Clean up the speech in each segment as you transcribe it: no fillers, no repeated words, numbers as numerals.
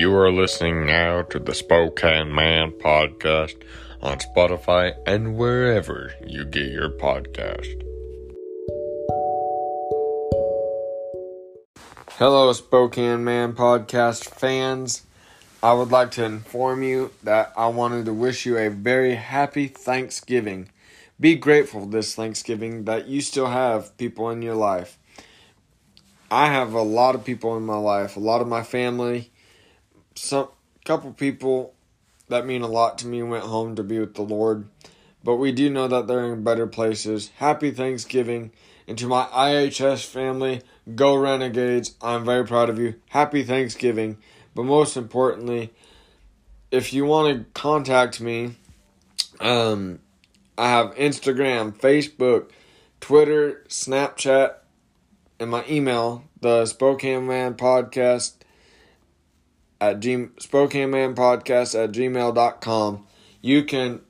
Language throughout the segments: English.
You are listening now to the Spokane Man Podcast on Spotify and wherever you get your podcast. Hello, Spokane Man Podcast fans. I would like to inform you that I wanted to wish you a very happy Thanksgiving. Be grateful this Thanksgiving that you still have people in your life. I have a lot of people in my life, a lot of my family. Couple people that mean a lot to me went home to be with the Lord, but we do know that they're in better places. Happy Thanksgiving. And to my IHS family, go Renegades. I'm very proud of you. Happy Thanksgiving. But most importantly, if you want to contact me, I have Instagram, Facebook, Twitter, Snapchat, and my email, the Spokane Man Podcast SpokaneManPodcast@gmail.com. You can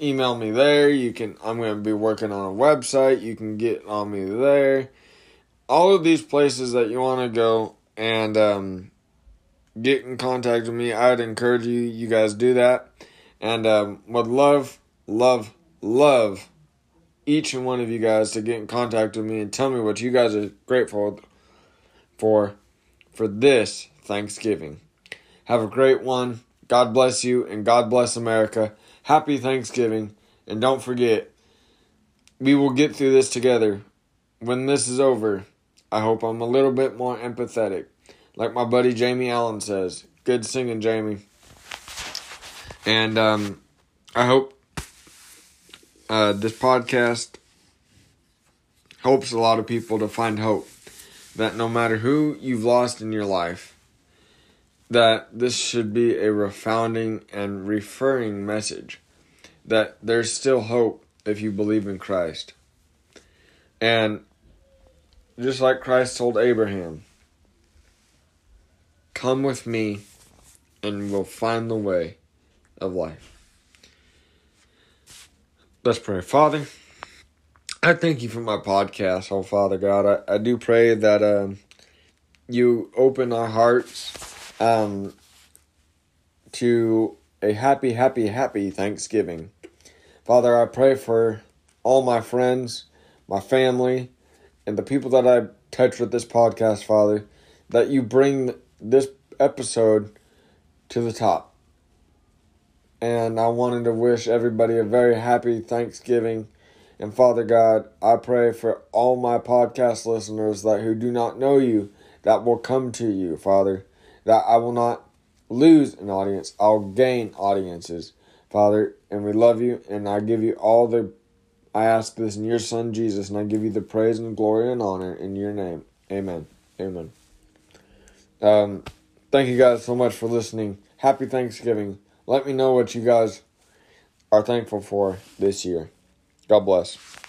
email me there. I'm going to be working on a website. You can get on me there. All of these places that you want to go and get in contact with me, I'd encourage you guys do that. And would love each and one of you guys to get in contact with me and tell me what you guys are grateful for this Thanksgiving. Have a great one. God bless you and God bless America. Happy Thanksgiving. And don't forget, we will get through this together. When this is over, I hope I'm a little bit more empathetic. Like my buddy Jamie Allen says, good singing, Jamie. And I hope this podcast helps a lot of people to find hope. That no matter who you've lost in your life, that this should be a refounding and referring message. That there's still hope if you believe in Christ. And just like Christ told Abraham, come with me and we'll find the way of life. Let's pray. Father, I thank you for my podcast, oh Father God. I do pray that you open our hearts to a happy Thanksgiving. Father, I pray for all my friends, my family, and the people that I touch with this podcast, Father, that you bring this episode to the top. And I wanted to wish everybody a very happy Thanksgiving. And Father God, I pray for all my podcast listeners that who do not know you, that will come to you, Father. That I will not lose an audience. I'll gain audiences, Father. And we love you. And I give you I ask this in your Son, Jesus. And I give you the praise and glory and honor in your name. Amen. Amen. Thank you guys so much for listening. Happy Thanksgiving. Let me know what you guys are thankful for this year. God bless.